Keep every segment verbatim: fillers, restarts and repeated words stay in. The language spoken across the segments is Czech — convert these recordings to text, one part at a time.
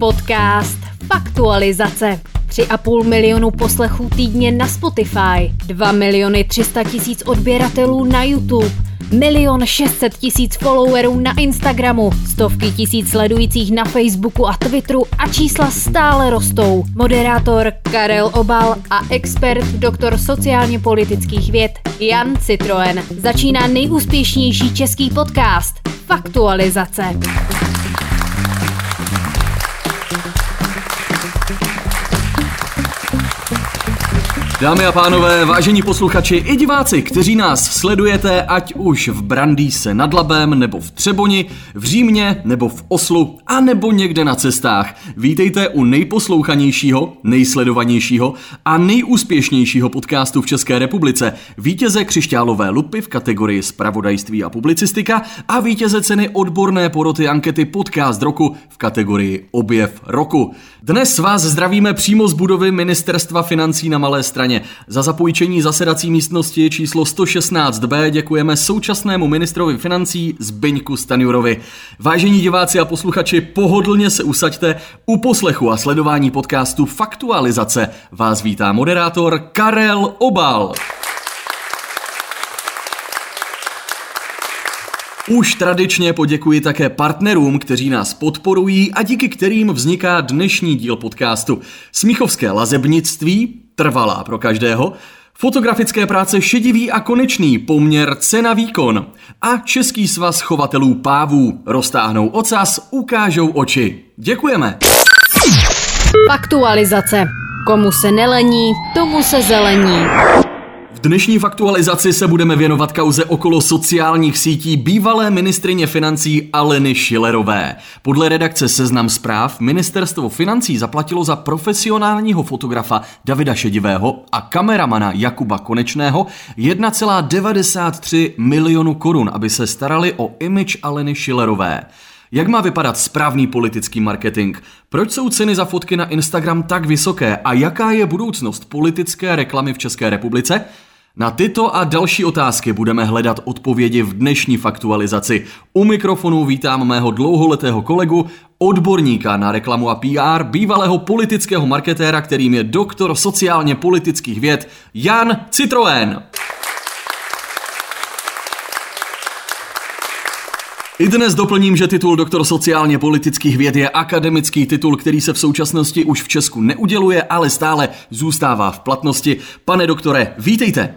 Podcast Faktualizace. tři a půl milionu poslechů týdně na Spotify, dva miliony tři sta tisíc odběratelů na YouTube, milion šest set tisíc followerů na Instagramu, stovky tisíc sledujících na Facebooku a Twitteru a čísla stále rostou. Moderátor Karel Obal a expert doktor sociálně politických věd Jan Citroën. Začíná nejúspěšnější český podcast Faktualizace. Dámy a pánové, vážení posluchači i diváci, kteří nás sledujete, ať už v Brandýse nad Labem, nebo v Třeboni, v Římě, nebo v Oslu, a nebo někde na cestách. Vítejte u nejposlouchanějšího, nejsledovanějšího a nejúspěšnějšího podcastu v České republice, vítěze křišťálové lupy v kategorii zpravodajství a publicistika a vítěze ceny odborné poroty ankety Podcast roku v kategorii Objev roku. Dnes vás zdravíme přímo z budovy Ministerstva financí na Malé straně. Za zapůjčení zasedací místnosti číslo sto šestnáct bé děkujeme současnému ministrovi financí Zbyňku Stanjurovi. Vážení diváci a posluchači, pohodlně se usaďte. U poslechu a sledování podcastu Faktualizace vás vítá moderátor Karel Obal. Už tradičně poděkuji také partnerům, kteří nás podporují a díky kterým vzniká dnešní díl podcastu. Smíchovské lazebnictví, trvalá pro každého, fotografické práce Šedivý a Konečný, poměr cena výkon a Český svaz chovatelů pávů, roztáhnou ocas, ukážou oči. Děkujeme. Faktualizace. Komu se nelení, tomu se zelení. V dnešní faktualizaci se budeme věnovat kauze okolo sociálních sítí bývalé ministryně financí Aleny Schillerové. Podle redakce Seznam Zpráv ministerstvo financí zaplatilo za profesionálního fotografa Davida Šedivého a kameramana Jakuba Konečného jedna celá devadesát tři milionu korun, aby se starali o image Aleny Schillerové. Jak má vypadat správný politický marketing? Proč jsou ceny za fotky na Instagram tak vysoké a jaká je budoucnost politické reklamy v České republice? Na tyto a další otázky budeme hledat odpovědi v dnešní faktualizaci. U mikrofonu vítám mého dlouholetého kolegu, odborníka na reklamu a pé er, bývalého politického marketéra, kterým je doktor sociálně politických věd Jan Citroën. I dnes doplním, že titul doktor sociálně politických věd je akademický titul, který se v současnosti už v Česku neuděluje, ale stále zůstává v platnosti. Pane doktore, vítejte.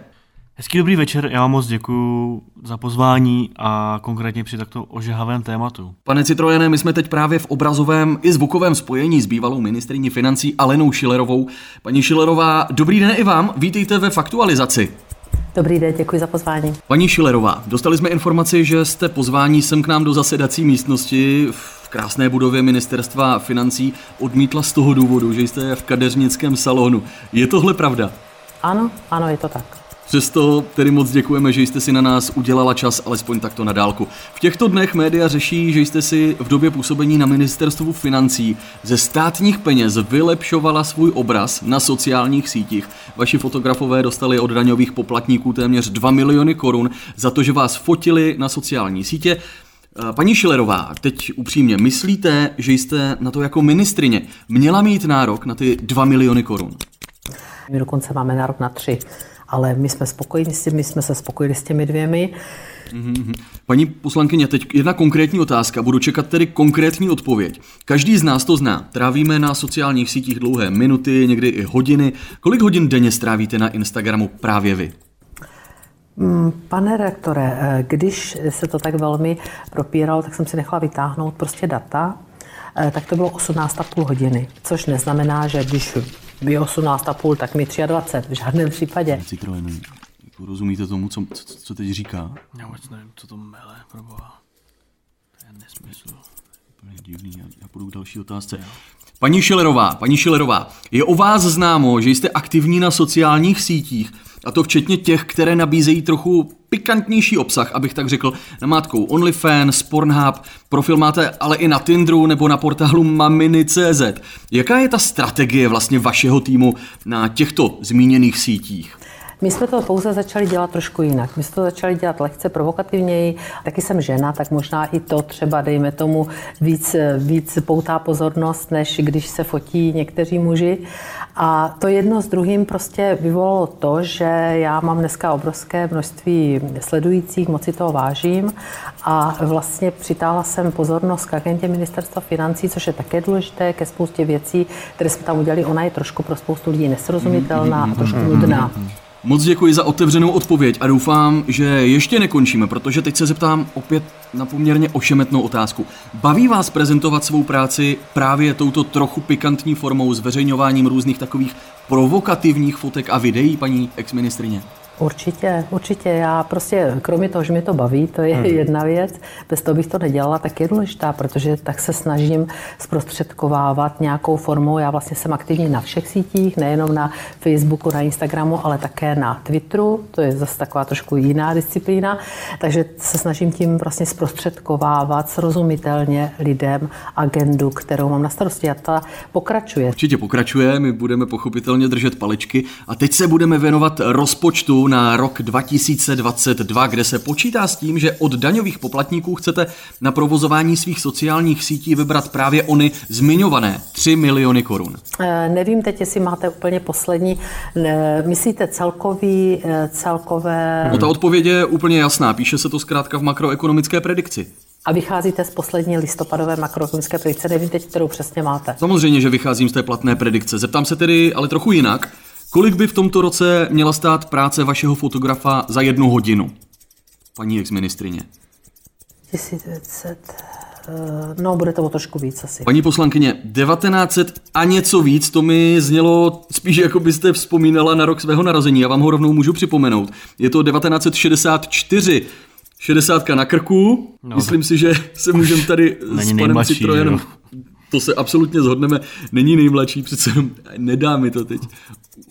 Hezký dobrý večer, já vám moc děkuju za pozvání a konkrétně při takto ožehavém tématu. Pane Citroene, my jsme teď právě v obrazovém i zvukovém spojení s bývalou ministryní financí Alenou Schillerovou. Paní Schillerová, dobrý den i vám, vítejte ve Faktualizaci. Dobrý den, děkuji za pozvání. Paní Schillerová, dostali jsme informaci, že jste pozvání sem k nám do zasedací místnosti v krásné budově Ministerstva financí odmítla z toho důvodu, že jste v kadeřnickém salonu. Je tohle pravda? Ano, ano, je to tak. Přesto tedy moc děkujeme, že jste si na nás udělala čas, alespoň takto na dálku. V těchto dnech média řeší, že jste si v době působení na ministerstvu financí ze státních peněz vylepšovala svůj obraz na sociálních sítích. Vaši fotografové dostali od daňových poplatníků téměř dva miliony korun za to, že vás fotili na sociální sítě. Paní Schillerová, teď upřímně, myslíte, že jste na to jako ministrině měla mít nárok na ty dva miliony korun? My dokonce máme nárok na tři. Ale my jsme spokojeni s tím, my jsme se spokojili s těmi dvěmi. Paní poslankyně, teď jedna konkrétní otázka, budu čekat tedy konkrétní odpověď. Každý z nás to zná, trávíme na sociálních sítích dlouhé minuty, někdy i hodiny. Kolik hodin denně strávíte na Instagramu právě vy? Pane rektore, když se to tak velmi propíralo, tak jsem si nechala vytáhnout prostě data, tak to bylo osmnáct a půl hodiny, což neznamená, že když vy osmnáct a půl, tak mi dvacet tři, v žádném případě. Citroenu, jako rozumíte tomu, co, co, co teď říká? Já vůbec nevím, co to mele, proboha. To je nesmysl. To je divný, já, já půjdu k další otázce. Jo. Paní Schillerová, paní Schillerová, je o vás známo, že jste aktivní na sociálních sítích, a to včetně těch, které nabízejí trochu pikantnější obsah, abych tak řekl, namátkou OnlyFans, Pornhub, profil máte ale i na Tinderu nebo na portálu maminy tečka cé zet. Jaká je ta strategie vlastně vašeho týmu na těchto zmíněných sítích? My jsme to pouze začali dělat trošku jinak. My jsme to začali dělat lehce provokativněji. Taky jsem žena, tak možná i to třeba, dejme tomu, víc, víc poutá pozornost, než když se fotí někteří muži. A to jedno s druhým prostě vyvolalo to, že já mám dneska obrovské množství sledujících, moc si toho vážím a vlastně přitáhla jsem pozornost k agentě Ministerstva financí, což je také důležité, ke spoustě věcí, které jsme tam udělali. Ona je trošku pro spoustu lidí nesrozumitelná a trošku nudná. Moc děkuji za otevřenou odpověď a doufám, že ještě nekončíme, protože teď se zeptám opět na poměrně ošemetnou otázku. Baví vás prezentovat svou práci právě touto trochu pikantní formou, zveřejňováním různých takových provokativních fotek a videí, paní exministrině? Určitě, určitě. Já prostě, kromě toho, že mě to baví, to je jedna věc, bez toho bych to nedělala, tak je důležitá, protože tak se snažím zprostředkovávat nějakou formou. Já vlastně jsem aktivní na všech sítích, nejenom na Facebooku, na Instagramu, ale také na Twitteru, to je zase taková trošku jiná disciplína, takže se snažím tím vlastně zprostředkovávat srozumitelně lidem agendu, kterou mám na starosti a ta pokračuje. Určitě pokračuje, my budeme pochopitelně držet palečky a teď se budeme věnovat rozpočtu na rok dva tisíce dvacet dva, kde se počítá s tím, že od daňových poplatníků chcete na provozování svých sociálních sítí vybrat právě ony zmiňované tři miliony korun. E, nevím teď, jestli máte úplně poslední. E, myslíte celkový, e, celkové... No, ta odpověď je úplně jasná. Píše se to zkrátka v makroekonomické predikci. A vycházíte z poslední listopadové makroekonomické predikce. Nevím teď, kterou přesně máte. Samozřejmě, že vycházím z té platné predikce. Zeptám se tedy, ale trochu jinak. Kolik by v tomto roce měla stát práce vašeho fotografa za jednu hodinu? Paní exministrině. deset set, no bude to o trošku víc asi. Paní poslankyně, devatenáct set a něco víc, to mi znělo spíš, jako byste vzpomínala na rok svého narození. Já vám ho rovnou můžu připomenout. Je to devatenáct set šedesát čtyři. šedesátka na krku. No. Myslím si, že se můžeme tady s panem Citroënem... To se absolutně shodneme, není nejmladší, přece nedá mi to teď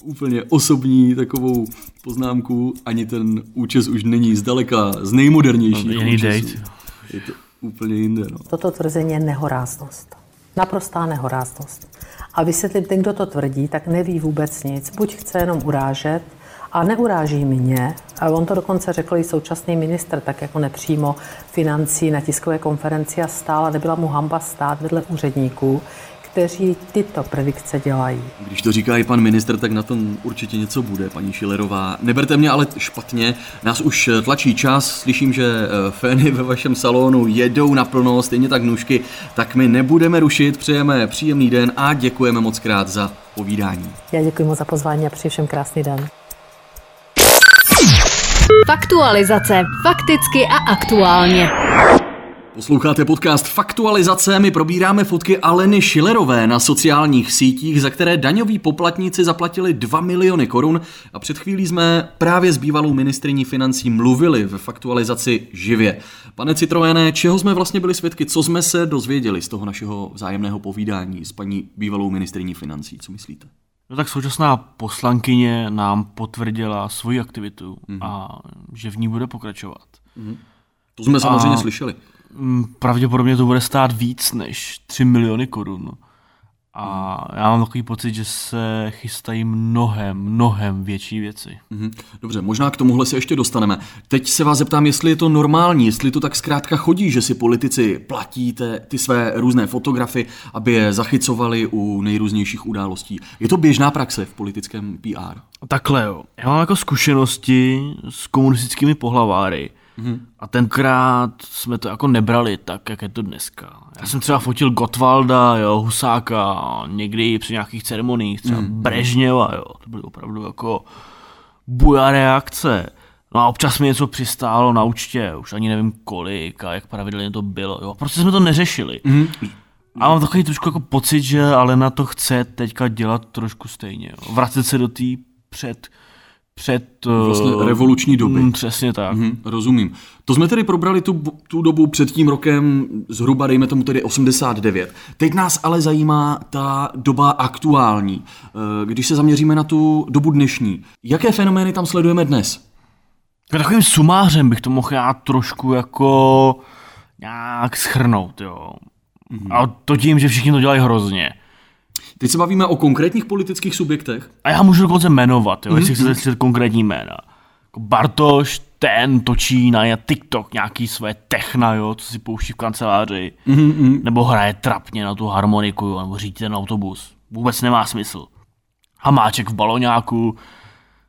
úplně osobní takovou poznámku, ani ten účes už není zdaleka z nejmodernějších no, účesů. Je to úplně jinde. No. Toto tvrzení je nehoráznost. Naprostá nehoráznost. A vysvětlím, ten, kdo to tvrdí, tak neví vůbec nic. Buď chce jenom urážet, a neuráží mě, a on to dokonce řekl i současný ministr, tak jako nepřímo financí na tiskové konferenci a stála, nebyla mu hamba stát vedle úředníků, kteří tyto predikce dělají. Když to říká i pan ministr, tak na tom určitě něco bude, paní Schillerová. Neberte mě ale špatně, nás už tlačí čas, slyším, že fény ve vašem salonu jedou naplno, stejně tak nůžky, tak my nebudeme rušit, přejeme příjemný den a děkujeme moc krát za povídání. Já děkuji moc za pozvání a přeji všem krásný den. Faktualizace. Fakticky a aktuálně. Posloucháte podcast Faktualizace, my probíráme fotky Aleny Schillerové na sociálních sítích, za které daňoví poplatníci zaplatili dva miliony korun a před chvílí jsme právě s bývalou ministryní financí mluvili ve Faktualizaci živě. Pane Citroëne, čeho jsme vlastně byli svědky, co jsme se dozvěděli z toho našeho vzájemného povídání s paní bývalou ministryní financí, co myslíte? No tak současná poslankyně nám potvrdila svoji aktivitu mm-hmm. a že v ní bude pokračovat. Mm-hmm. To jsme a samozřejmě slyšeli. Pravděpodobně to bude stát víc než tři miliony korun. A mm-hmm. já mám takový pocit, že se chystají mnohem, mnohem větší věci. Mm-hmm. Dobře, možná k tomuhle se ještě dostaneme. Teď se vás zeptám, jestli je to normální, jestli to tak zkrátka chodí, že si politici platí te, ty své různé fotografy, aby je zachycovali u nejrůznějších událostí. Je to běžná praxe v politickém pé er? Takhle jo. Já mám jako zkušenosti s komunistickými pohlaváry. Mm-hmm. A tenkrát jsme to jako nebrali tak, jak je to dneska. Já jsem třeba fotil Gottwalda, jo, Husáka, někdy při nějakých ceremoniích, třeba mm-hmm. Brežněva, jo. To byly opravdu jako buja reakce. No a občas mi něco přistálo na účtě, už ani nevím kolik a jak pravidelně to bylo, jo. Prostě jsme to neřešili. Mm-hmm. A mám takový trošku jako pocit, že Alena to chce teďka dělat trošku stejně, jo. Vracet se do té před... Před vlastně revoluční doby. Mm, přesně tak. Mm, rozumím. To jsme tedy probrali tu, tu dobu před tím rokem zhruba, dejme tomu tedy osmdesát devět. Teď nás ale zajímá ta doba aktuální. Když se zaměříme na tu dobu dnešní, jaké fenomény tam sledujeme dnes? Takovým sumářem bych to mohl já trošku jako nějak shrnout. Jo. Mm. A to tím, že všichni to dělají hrozně. Teď se bavíme o konkrétních politických subjektech. A já můžu dokonce jmenovat, jo, mm-hmm. jestli chcete slyšet konkrétní jména. Bartoš, ten točí na TikTok nějaký své techna, jo, co si pouští v kanceláři. Mm-hmm. Nebo hraje trapně na tu harmoniku, jo, nebo řídí ten autobus. Vůbec nemá smysl. Hamáček v baloňáku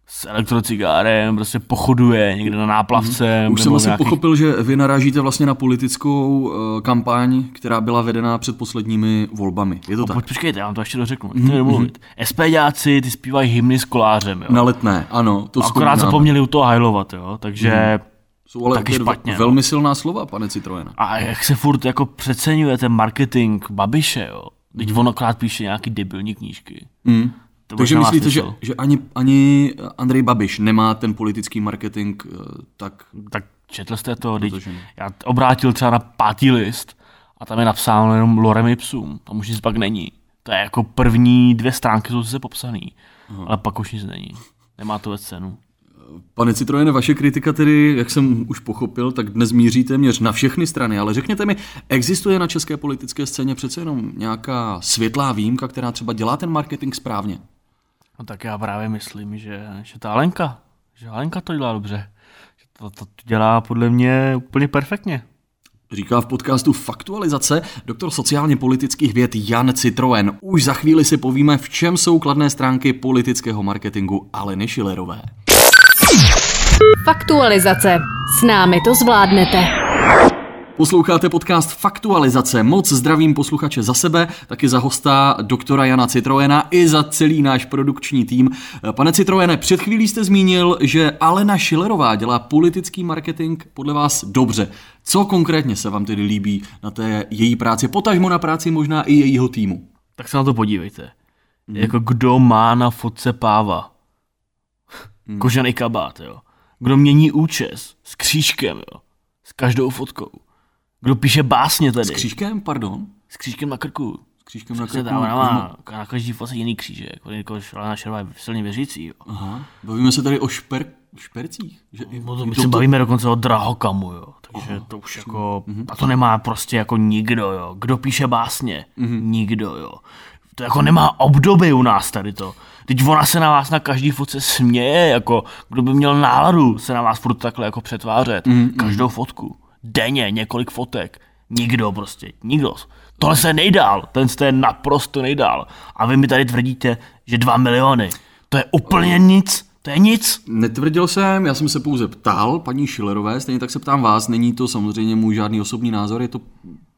s elektrocigárem, prostě pochoduje někde na náplavce. Už jsem asi nějakých... pochopil, že vy narážíte vlastně na politickou uh, kampaň, která byla vedena před posledními volbami. Je to o, tak? Počkejte, já vám to ještě dořeknu. Mm-hmm. SPďáci, ty zpívají hymny s kolářem. Jo? Na Letné, ano. To akorát zapomněli u toho hajlovat, jo? Takže mm. jsou ale taky špatně. Velmi silná slova, pane Citroëne. A jak se furt jako přeceňuje ten marketing Babiše, jo? Teď mm. on akorát píše nějaký debilní knížky. Mm. Takže myslíte, že, že ani, ani Andrej Babiš nemá ten politický marketing tak... Tak četl jste to, protože... já obrátil třeba na Pátý list a tam je napsáno jenom lorem ipsum, tam už nic pak není. To je jako první dvě stránky, jsou zase popsaný, aha. ale pak už nic není. Nemá to ve cenu. Pane Citroëne, vaše kritika tedy, jak jsem už pochopil, tak dnes míří téměř na všechny strany, ale řekněte mi, existuje na české politické scéně přece jenom nějaká světlá výjimka, která třeba dělá ten marketing správně? No tak já právě myslím, že, že ta Alenka, že Alenka to dělá dobře. Že to, to dělá podle mě úplně perfektně. Říká v podcastu Faktualizace doktor sociálně politických věd Jan Citroën. Už za chvíli si povíme, v čem jsou kladné stránky politického marketingu Aleny Schillerové. Faktualizace. S námi to zvládnete. Posloucháte podcast Faktualizace. Moc zdravím posluchače za sebe, taky za hosta doktora Jana Citroëna i za celý náš produkční tým. Pane Citroëne, před chvílí jste zmínil, že Alena Schillerová dělá politický marketing podle vás dobře. Co konkrétně se vám tedy líbí na té její práci, potažmo na práci možná i jejího týmu? Tak se na to podívejte. Hmm. Jako kdo má na fotce páva? Hmm. Kožený kabát, jo. Kdo mění účes s křížkem, jo. S každou fotkou. Kdo píše básně tady? S křížkem, pardon? S křížkem na krku. S křížkem na krku. Má na každý fotce jiný křížek. Alena Schillerová je silně věřící. Jo. Aha. Bavíme se tady o šper, špercích? Že no, to my to, se bavíme to... dokonce o drahokamu. Jo. Takže aha, to už jako... Mh. A to nemá prostě jako nikdo. Jo. Kdo píše básně? Mh. Nikdo. Jo. To jako nemá obdoby u nás tady to. Teď ona se na vás na každý fotce směje. Jako kdo by měl náladu se na vás furt takhle jako přetvářet. Mh. Každou fotku. Denně několik fotek. Nikdo prostě, nikdo. Tohle se nejdál, ten jste naprosto nejdál. A vy mi tady tvrdíte, že dva miliony. To je úplně nic, to je nic. Netvrdil jsem, já jsem se pouze ptal paní Schillerové, stejně tak se ptám vás, není to samozřejmě můj žádný osobní názor, je to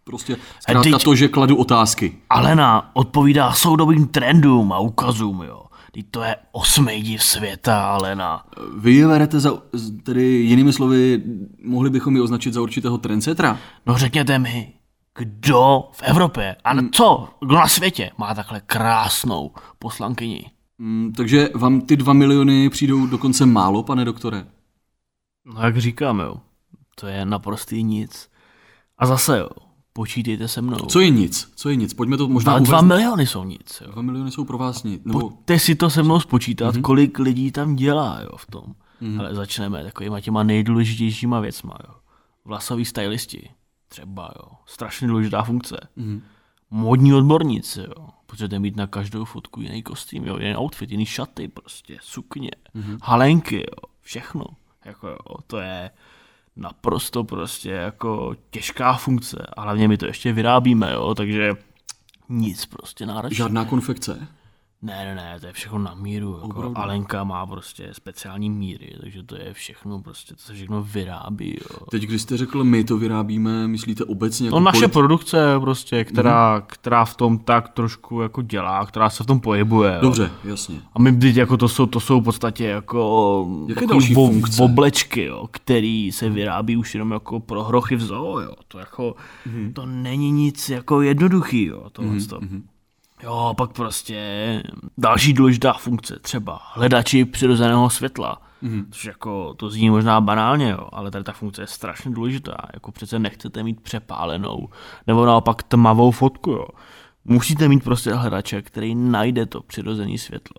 prostě zkrátka to, že kladu otázky. Alena odpovídá soudobým trendům a ukazům, jo. To je osmý div světa, Alena. Vy je verete za, tedy jinými slovy, mohli bychom ji označit za určitého trendsetra? No řekněte mi, kdo v Evropě, a mm. co, kdo na světě má takhle krásnou poslankyni? Mm, takže vám ty dva miliony přijdou dokonce málo, pane doktore? No jak říkám, jo, to je naprostý nic. A zase jo. Počítejte se mnou. Co je nic? Co je nic? Pojďme to možná uvěřit. Dva miliony jsou nic. Jo. Dva miliony jsou pro vás nic. Nebo... Pojďte si to se mnou spočítat, mm-hmm. kolik lidí tam dělá, jo, v tom. Mm-hmm. Ale začneme takovýma těma nejdůležitějšíma věcma, jo. Vlasoví stylisti, třeba, jo. Strašně důležitá funkce. Mm-hmm. Modní odborníci, jo. Potřebujete mít na každou fotku jiný kostým, jo. Jiný outfit, jiný šaty prostě, sukně, mm-hmm. halenky, jo. Všechno. Jako, jo, to je... naprosto prostě jako těžká funkce a hlavně my to ještě vyrábíme, jo, takže nic prostě náročné. Žádná konfekce? Ne, ne, ne, to je všechno na míru, jako Alenka má prostě speciální míry, takže to je všechno prostě, to se všechno vyrábí, jo. Teď, když jste řekl, my to vyrábíme, myslíte obecně? To jako naše politi- produkce prostě, která, mm-hmm. která v tom tak trošku jako dělá, která se v tom pohybuje. Dobře, jo. Jasně. A my teď jako to jsou, to jsou v podstatě jako, jako vo, oblečky, jo, který se vyrábí už jenom jako pro hrochy v zoo, jo, to jako, mm-hmm. to není nic jako jednoduchý, jo, tohle mm-hmm. to. Jo, pak prostě další důležitá funkce, třeba hledači přirozeného světla, mm. což jako to zní možná banálně, jo, ale tady ta funkce je strašně důležitá, jako přece nechcete mít přepálenou, nebo naopak tmavou fotku, jo. Musíte mít prostě hledače, který najde to přirozené světlo.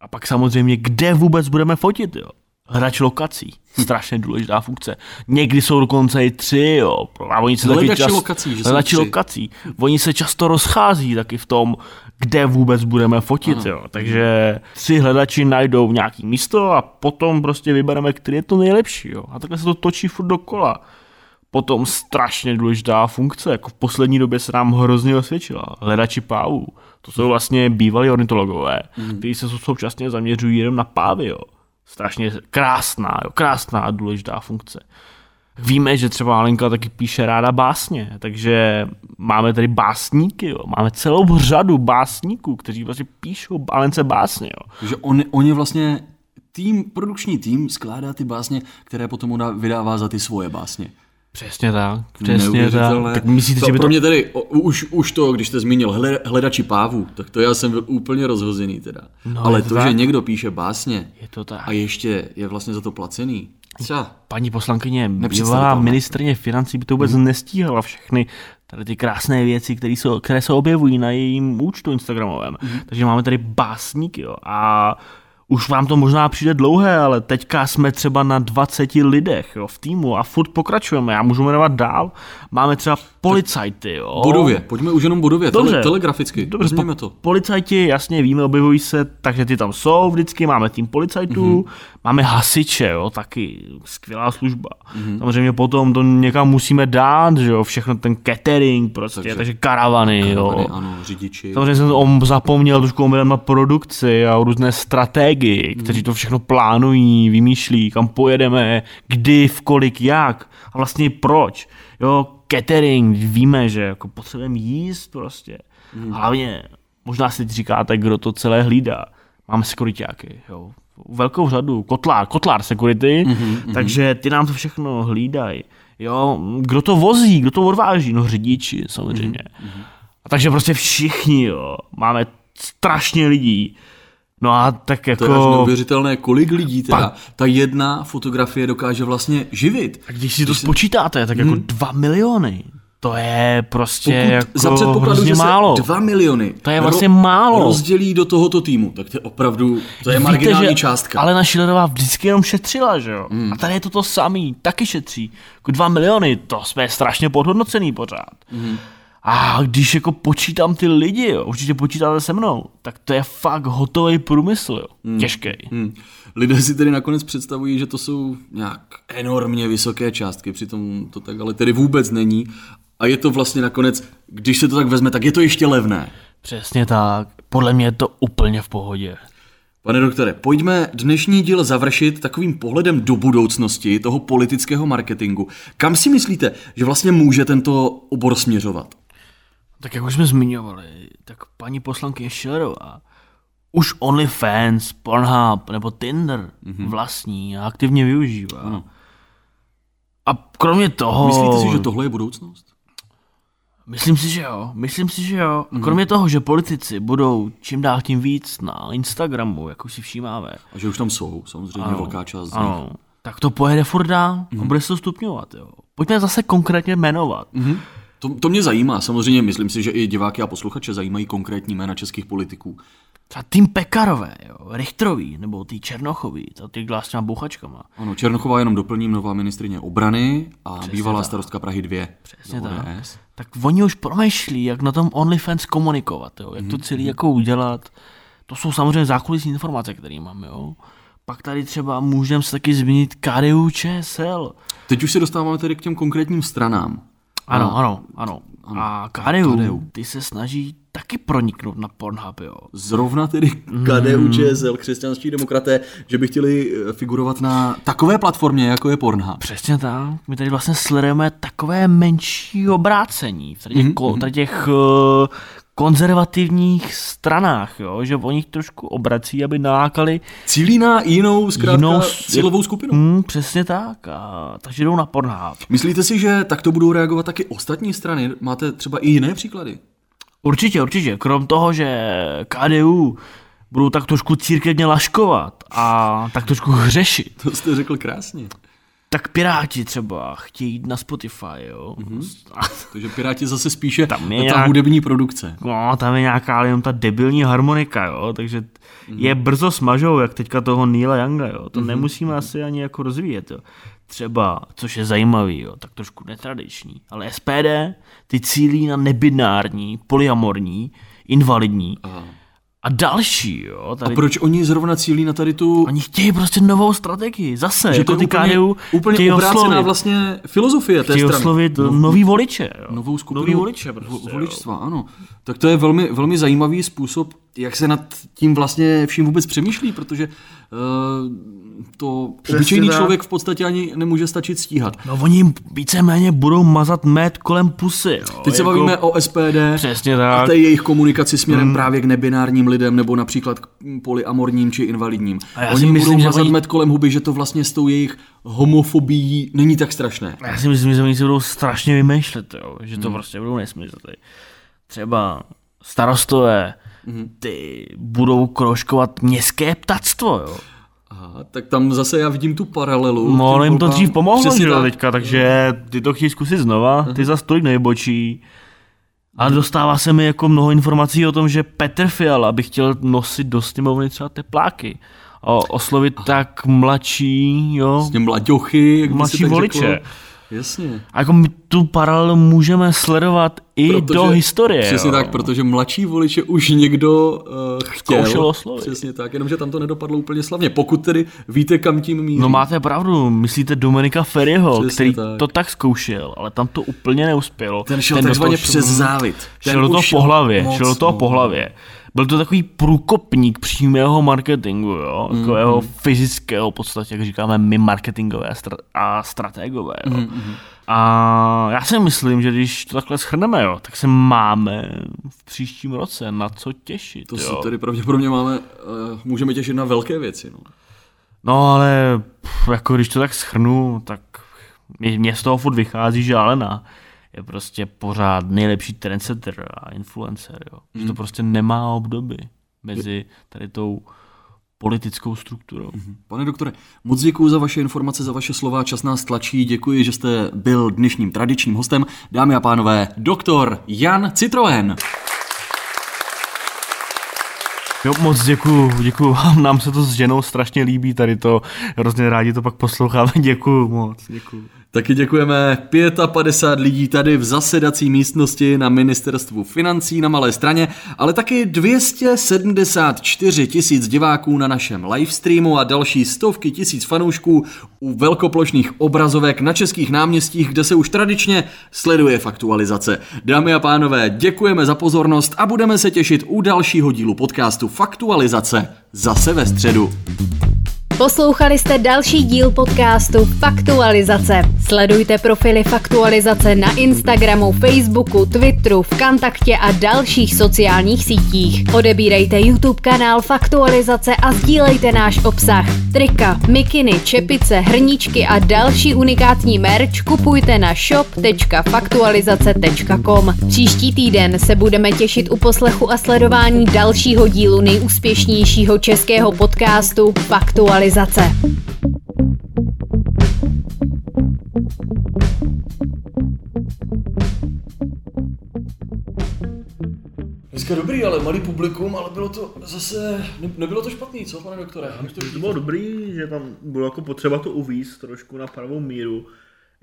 A pak samozřejmě, kde vůbec budeme fotit, jo. Hrač lokací. Strašně důležitá funkce. Někdy jsou dokonce i tři, jo. A oni se taky čas... lokací, že hrači lokací. Oni se často rozchází taky v tom, kde vůbec budeme fotit, ano. Jo. Takže tři hledači najdou nějaký místo a potom prostě vybereme, který je to nejlepší, jo. A takhle se to točí furt dokola. Potom strašně důležitá funkce, jako v poslední době se nám hrozně osvědčila. Hledači pávů. To jsou vlastně bývalí ornitologové, mm. kteří se současně zaměřují jenom na pávy, jo. Strašně krásná, jo, krásná a důležitá funkce. Víme, že třeba Alenka taky píše ráda básně, takže máme tady básníky, jo, máme celou řadu básníků, kteří vlastně píšou Alence básně. Jo. Že on, on je vlastně tým, produkční tým skládá ty básně, které potom ona vydává za ty svoje básně. Přesně tak, přesně tak. Tak myslíte, to, že by to... Pro mě tady, o, už, už to, když jste zmínil hle, hledači pávů, tak to já jsem byl úplně rozhozený teda. No, ale to, to že někdo píše básně je to tak. A ještě je vlastně za to placený. Třeba. Paní poslankyně, bývalá ministryně financí by to vůbec hmm. nestíhala všechny tady ty krásné věci, které, jsou, které se objevují na jejím účtu instagramovém. Hmm. Takže máme tady básníky, jo. A už vám to možná přijde dlouhé, ale teďka jsme třeba na dvaceti lidech, jo, v týmu a furt pokračujeme. Já můžu jmenovat dál. Máme třeba policajty, jo. Bodově, pojďme už jenom bodově, dobře. Tele, telegraficky. Dobře, po, to. Policajti, jasně víme, objevují se, takže ty tam jsou vždycky, máme tým policajtů, mm-hmm. máme hasiče, jo, taky skvělá služba. Mm-hmm. Samozřejmě potom to někam musíme dát, že jo, všechno ten catering prostě, takže, takže karavany, karavany, jo. Ano, řidiči. Samozřejmě jsem zapomněl trošku omylem na produkci a různé strategie, kteří to všechno plánují, vymýšlí, kam pojedeme, kdy, v kolik, jak a vlastně proč. Jo, catering, víme, že jako potřebujeme jíst prostě. Hmm. Hlavně, možná si říkáte, kdo to celé hlídá. Máme sekuriťáky, jo. Velkou řadu, kotlár, kotlár security, mm-hmm, takže ty nám to všechno hlídají. Jo, kdo to vozí, kdo to odváží? No řidiči, samozřejmě. Mm-hmm. A takže prostě všichni, jo. Máme strašně lidí. No a tak jako... To je až neuvěřitelné, kolik lidí teda pak... ta jedna fotografie dokáže vlastně živit. A když si když to si... spočítáte, tak hmm. jako dva miliony. To je prostě Pokud jako hrozně málo. Dva miliony. To je vlastně ro- málo. Rozdělí do tohoto týmu, tak to je opravdu, to je Víte, marginální částka. Alena Schillerová vždycky jenom šetřila, že jo? Hmm. A tady je to to samý, taky šetří. Jako dva miliony, to jsme strašně podhodnocený pořád. Hmm. A když jako počítám ty lidi, jo, určitě počítáte se mnou, tak to je fakt hotový průmysl, jo, hmm. těžký. Hmm. Lidé si tedy nakonec představují, že to jsou nějak enormně vysoké částky, přitom to tak ale tedy vůbec není. A je to vlastně nakonec, když se to tak vezme, tak je to ještě levné. Přesně tak, podle mě je to úplně v pohodě. Pane doktore, pojďme dnešní díl završit takovým pohledem do budoucnosti toho politického marketingu. Kam si myslíte, že vlastně může tento obor směřovat? Tak jak už jsme zmiňovali, tak paní poslankyně Schillerová už OnlyFans, Pornhub nebo Tinder mm-hmm. vlastní a aktivně využívá. Ano. A kromě toho... Myslíte si, že tohle je budoucnost? Myslím si, že jo. Myslím si, že jo. A kromě mm-hmm. toho, že politici budou čím dál tím víc na Instagramu, jak už si všímáme. A že už tam jsou, samozřejmě ano, velká část z nich. Tak to pojede furt dál mm-hmm. a bude se to stupňovat. Jo. Pojďme zase konkrétně jmenovat. Mm-hmm. To, to mě zajímá, samozřejmě myslím si, že i diváky a posluchače zajímají konkrétní jména českých politiků. Třeba tým Pekarové, jo, Richterový, nebo tý Černochový, těch s těma bouchačkama. Ano, Černochová jenom doplním, nová ministryně obrany a Přesně bývalá tak. starostka Prahy dvě. Přesně tak. Tak oni už promýšlí, jak na tom OnlyFans komunikovat, jo, jak hmm. to celý jako udělat. To jsou samozřejmě zákulisní informace, které mám, jo. Pak tady třeba můžeme se taky zmínit K D U Č S L. Teď už se dostáváme tady k těm konkrétním stranám. Ano, ano, ano. ano. A K D U, ty se snaží taky proniknout na Pornhub, jo. Zrovna tedy K D U Č S L, křesťanští demokraté, že by chtěli figurovat na takové platformě, jako je Pornhub. Přesně tak. My tady vlastně sledujeme takové menší obrácení v tady těch, mm-hmm. tady těch uh, konzervativních stranách, jo, že oni trošku obrací, aby nalákali... Cílí na jinou, zkrátka, jinou cílovou skupinu. Mm, přesně tak. A, takže jdou na Pornhub. Myslíte si, že takto budou reagovat taky ostatní strany? Máte třeba i jiné příklady? Určitě, určitě. Krom toho, že K D U budou tak trošku církevně laškovat a tak trošku hřešit. To jste řekl krásně. tak Piráti třeba chtějí jít na Spotify, jo. Mm-hmm. Takže Piráti zase spíše tam je ta nějak... hudební produkce. No, tam je nějaká jenom ta debilní harmonika, jo, takže mm-hmm. je brzo smažou, jak teďka toho Neila Younga, jo. To mm-hmm. nemusíme mm-hmm. asi ani jako rozvíjet, jo. Třeba, což je zajímavý, jo, tak trošku netradiční, ale S P D ty cílí na nebinární, polyamorní, invalidní. Aha. A další, jo. Tady... A proč oni zrovna cílí na tady tu... Oni chtějí prostě novou strategii, zase. Že jako to je úplně, K D U, úplně obrácená vlastně filozofie té strany. Chtějí oslovit no, nový voliče. Jo. Novou skupinu nový voliče, prostě, voličstva, jo. Ano. Tak to je velmi, velmi zajímavý způsob, jak se nad tím vlastně vším vůbec přemýšlí, protože uh, to přesně obyčejný tak. člověk v podstatě ani nemůže stačit stíhat. No oni jim víceméně budou mazat med kolem pusy. Jo. Teď se jako... bavíme o S P D přesně tak. a té jejich komunikaci směrem hmm. právě k nebinárním lidem nebo například k polyamorním či invalidním. Oni myslím, budou mazat oni... med kolem huby, že to vlastně s tou jejich homofobií není tak strašné. Já si myslím, že oni se budou strašně vymýšlet, jo. že to hmm. prostě budou nesmysl. Třeba starostové ty budou kroškovat městské ptactvo, jo. Aha, tak tam zase já vidím tu paralelu. No, jim to dřív pomohlo, že jo, teďka, takže ty to chtějí zkusit znova, ty zas tolik nejbočí. A dostává se mi jako mnoho informací o tom, že Petr Fiala by chtěl nosit do sněmovny třeba tepláky. O, oslovit Aha. tak mladší, jo. Vlastně mlaďochy, jak mladší voliče. Řeklo. Jasně. A jako my tu paralelu můžeme sledovat i protože, do historie. Přesně jo. tak, protože mladší voliče už někdo uh, chtěl. Zkoušel oslovit. Přesně tak, jenomže tam to nedopadlo úplně slavně. Pokud tedy víte, kam tím míří. No máte pravdu, myslíte Dominika Feriho, přesně který tak. to tak zkoušel, ale tam to úplně neuspělo. Ten šel takzvaně přes závit. Ten šel do toho po hlavě, šel do toho po hlavě. Byl to takový průkopník přímého marketingu, jo, takového mm-hmm. fyzického v podstatě, jak říkáme my marketingové a strategové, jo. Mm-hmm. A já si myslím, že když to takhle shrneme, jo, tak se máme v příštím roce na co těšit, To jo. se tady pravděpodobně máme, můžeme těšit na velké věci, no. No, ale jako když to tak shrnu, tak mě z toho furt vychází, že Alena je prostě pořád nejlepší trendsetter a influencer, jo. Mm. Že to prostě nemá obdoby mezi tady tou politickou strukturou. Pane doktore, moc děkuji za vaše informace, za vaše slova, čas nás tlačí, děkuji, že jste byl dnešním tradičním hostem. Dámy a pánové, doktor Jan Citroën. Jo, moc děkuju, děkuju. Nám se to s ženou strašně líbí, tady to hrozně rádi to pak posloucháme. Děkuju moc, děkuju. Taky děkujeme padesát pět lidí tady v zasedací místnosti na Ministerstvu financí na Malé straně, ale taky dvě stě sedmdesát čtyři tisíc diváků na našem livestreamu a další stovky tisíc fanoušků u velkoplošných obrazovek na českých náměstích, kde se už tradičně sleduje Faktualizace. Dámy a pánové, děkujeme za pozornost a budeme se těšit u dalšího dílu podcastu Faktualizace zase ve středu. Poslouchali jste další díl podcastu Faktualizace. Sledujte profily Faktualizace na Instagramu, Facebooku, Twitteru, Vkontaktě a dalších sociálních sítích. Odebírejte YouTube kanál Faktualizace a sdílejte náš obsah. Trika, mikiny, čepice, hrníčky a další unikátní merch kupujte na shop tečka faktualizace tečka com. Příští týden se budeme těšit u poslechu a sledování dalšího dílu nejúspěšnějšího českého podcastu Faktualizace. Dneska dobrý, ale malý publikum, ale bylo to zase, nebylo to špatný, co pane doktore? To, to bylo dobrý, že tam bylo jako potřeba to uvízt trošku na pravou míru,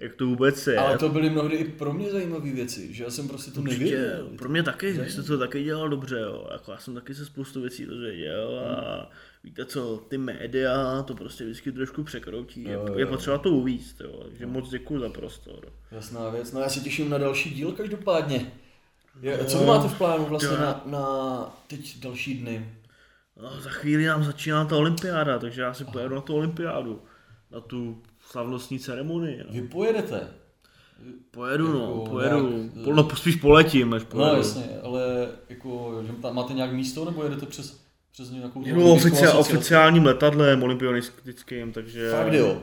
jak to vůbec je. Ale to byly mnohdy i pro mě zajímavé věci, že já jsem prostě to nevěděl. Pro mě taky, že jste to taky dělal dobře, jo. Jako já jsem taky se spoustu věcí dozvěděl a... Hmm. Víte co, ty média to prostě vždycky trošku překroutí, je, je potřeba to uvíct, jo, takže moc děkuju za prostor. Jasná věc, no já se těším na další díl každopádně. Je, co vy máte v plánu vlastně na, na teď další dny? No, za chvíli nám začíná ta olympiáda, takže já si pojedu na tu olympiádu, na tu slavnostní ceremonii. No. Vy pojedete? Pojedu, jako, no, pojedu. Nějak... No, spíš poletím, než pojedu. No jasně, ale jako, máte nějak místo nebo jedete přes... Přes nějakou no, oficiál, oficiálním letadlem olympionistickým, takže... Fakt jo.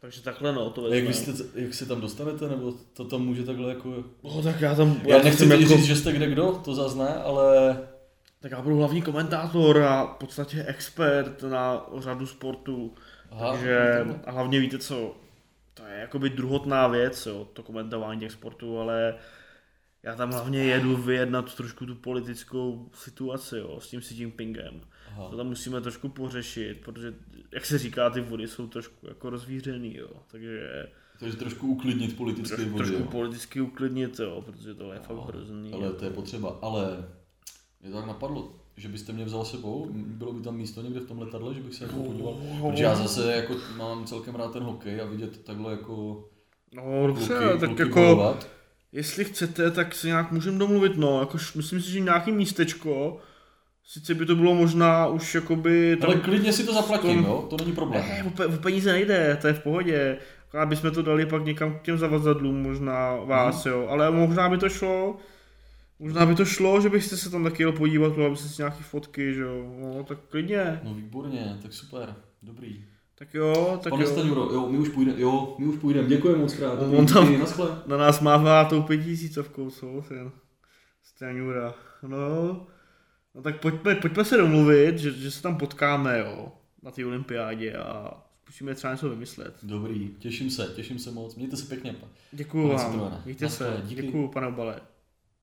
Takže takhle no, to vezme. Jak, jste, jak se tam dostanete, nebo to tam může takhle jako... No tak já tam... Já, já nechci jako... říct, že jste kde kdo, to zas ne, ale... Tak já budu hlavní komentátor a v podstatě expert na řadu sportu, aha, takže... A hlavně víte co, to je jakoby druhotná věc, jo, to komentování těch sportů, ale já tam hlavně jedu vyjednat trošku tu politickou situaci, jo, s tím Xi Jinpingem. Aha. To tam musíme trošku pořešit, protože, jak se říká, ty vody jsou trošku jako rozvířený, jo, takže... Takže trošku uklidnit politické trošku, vody. Trošku jo. Politicky uklidnit, jo, protože to je fakt hrozný. Ale jo. To je potřeba, ale mě tak napadlo, že byste mě vzal sebou, bylo by tam místo někde v tom letadle, že bych se jako podíval, protože já zase jako mám celkem rád ten hokej a vidět takhle jako... No dobře, kluky, tak kluky jako... Bojovat. Jestli chcete, tak se nějak můžeme domluvit, no, jakož myslím si, že nějaký místečko, sice by to bylo možná už jakoby... Tam, ale klidně si to zaplatím, tom, jo, to není problém. Ne, o peníze nejde, to je v pohodě, aby jsme to dali pak někam k těm zavazadlům možná vás, hmm. jo, ale možná by to šlo, možná by to šlo, že byste se tam taky jel podívat, protože byste si nějaký fotky, že jo, no, tak klidně. No výborně, tak super, dobrý. Tak jo, tak Pane jo. Stanjuro, jo, my už půjdeme, jo, my už půjdeme, děkujeme moc krát. On, on tam na nás mává tou pětisícovkou, co, ten Stanjura, no. No tak pojďme, pojďme se domluvit, že, že se tam potkáme, jo, na té olympiádě a zkusíme třeba něco vymyslet. Dobrý, těším se, těším se moc, mějte se pěkně. Děkuju vám, mějte se, děkuju pane Obale.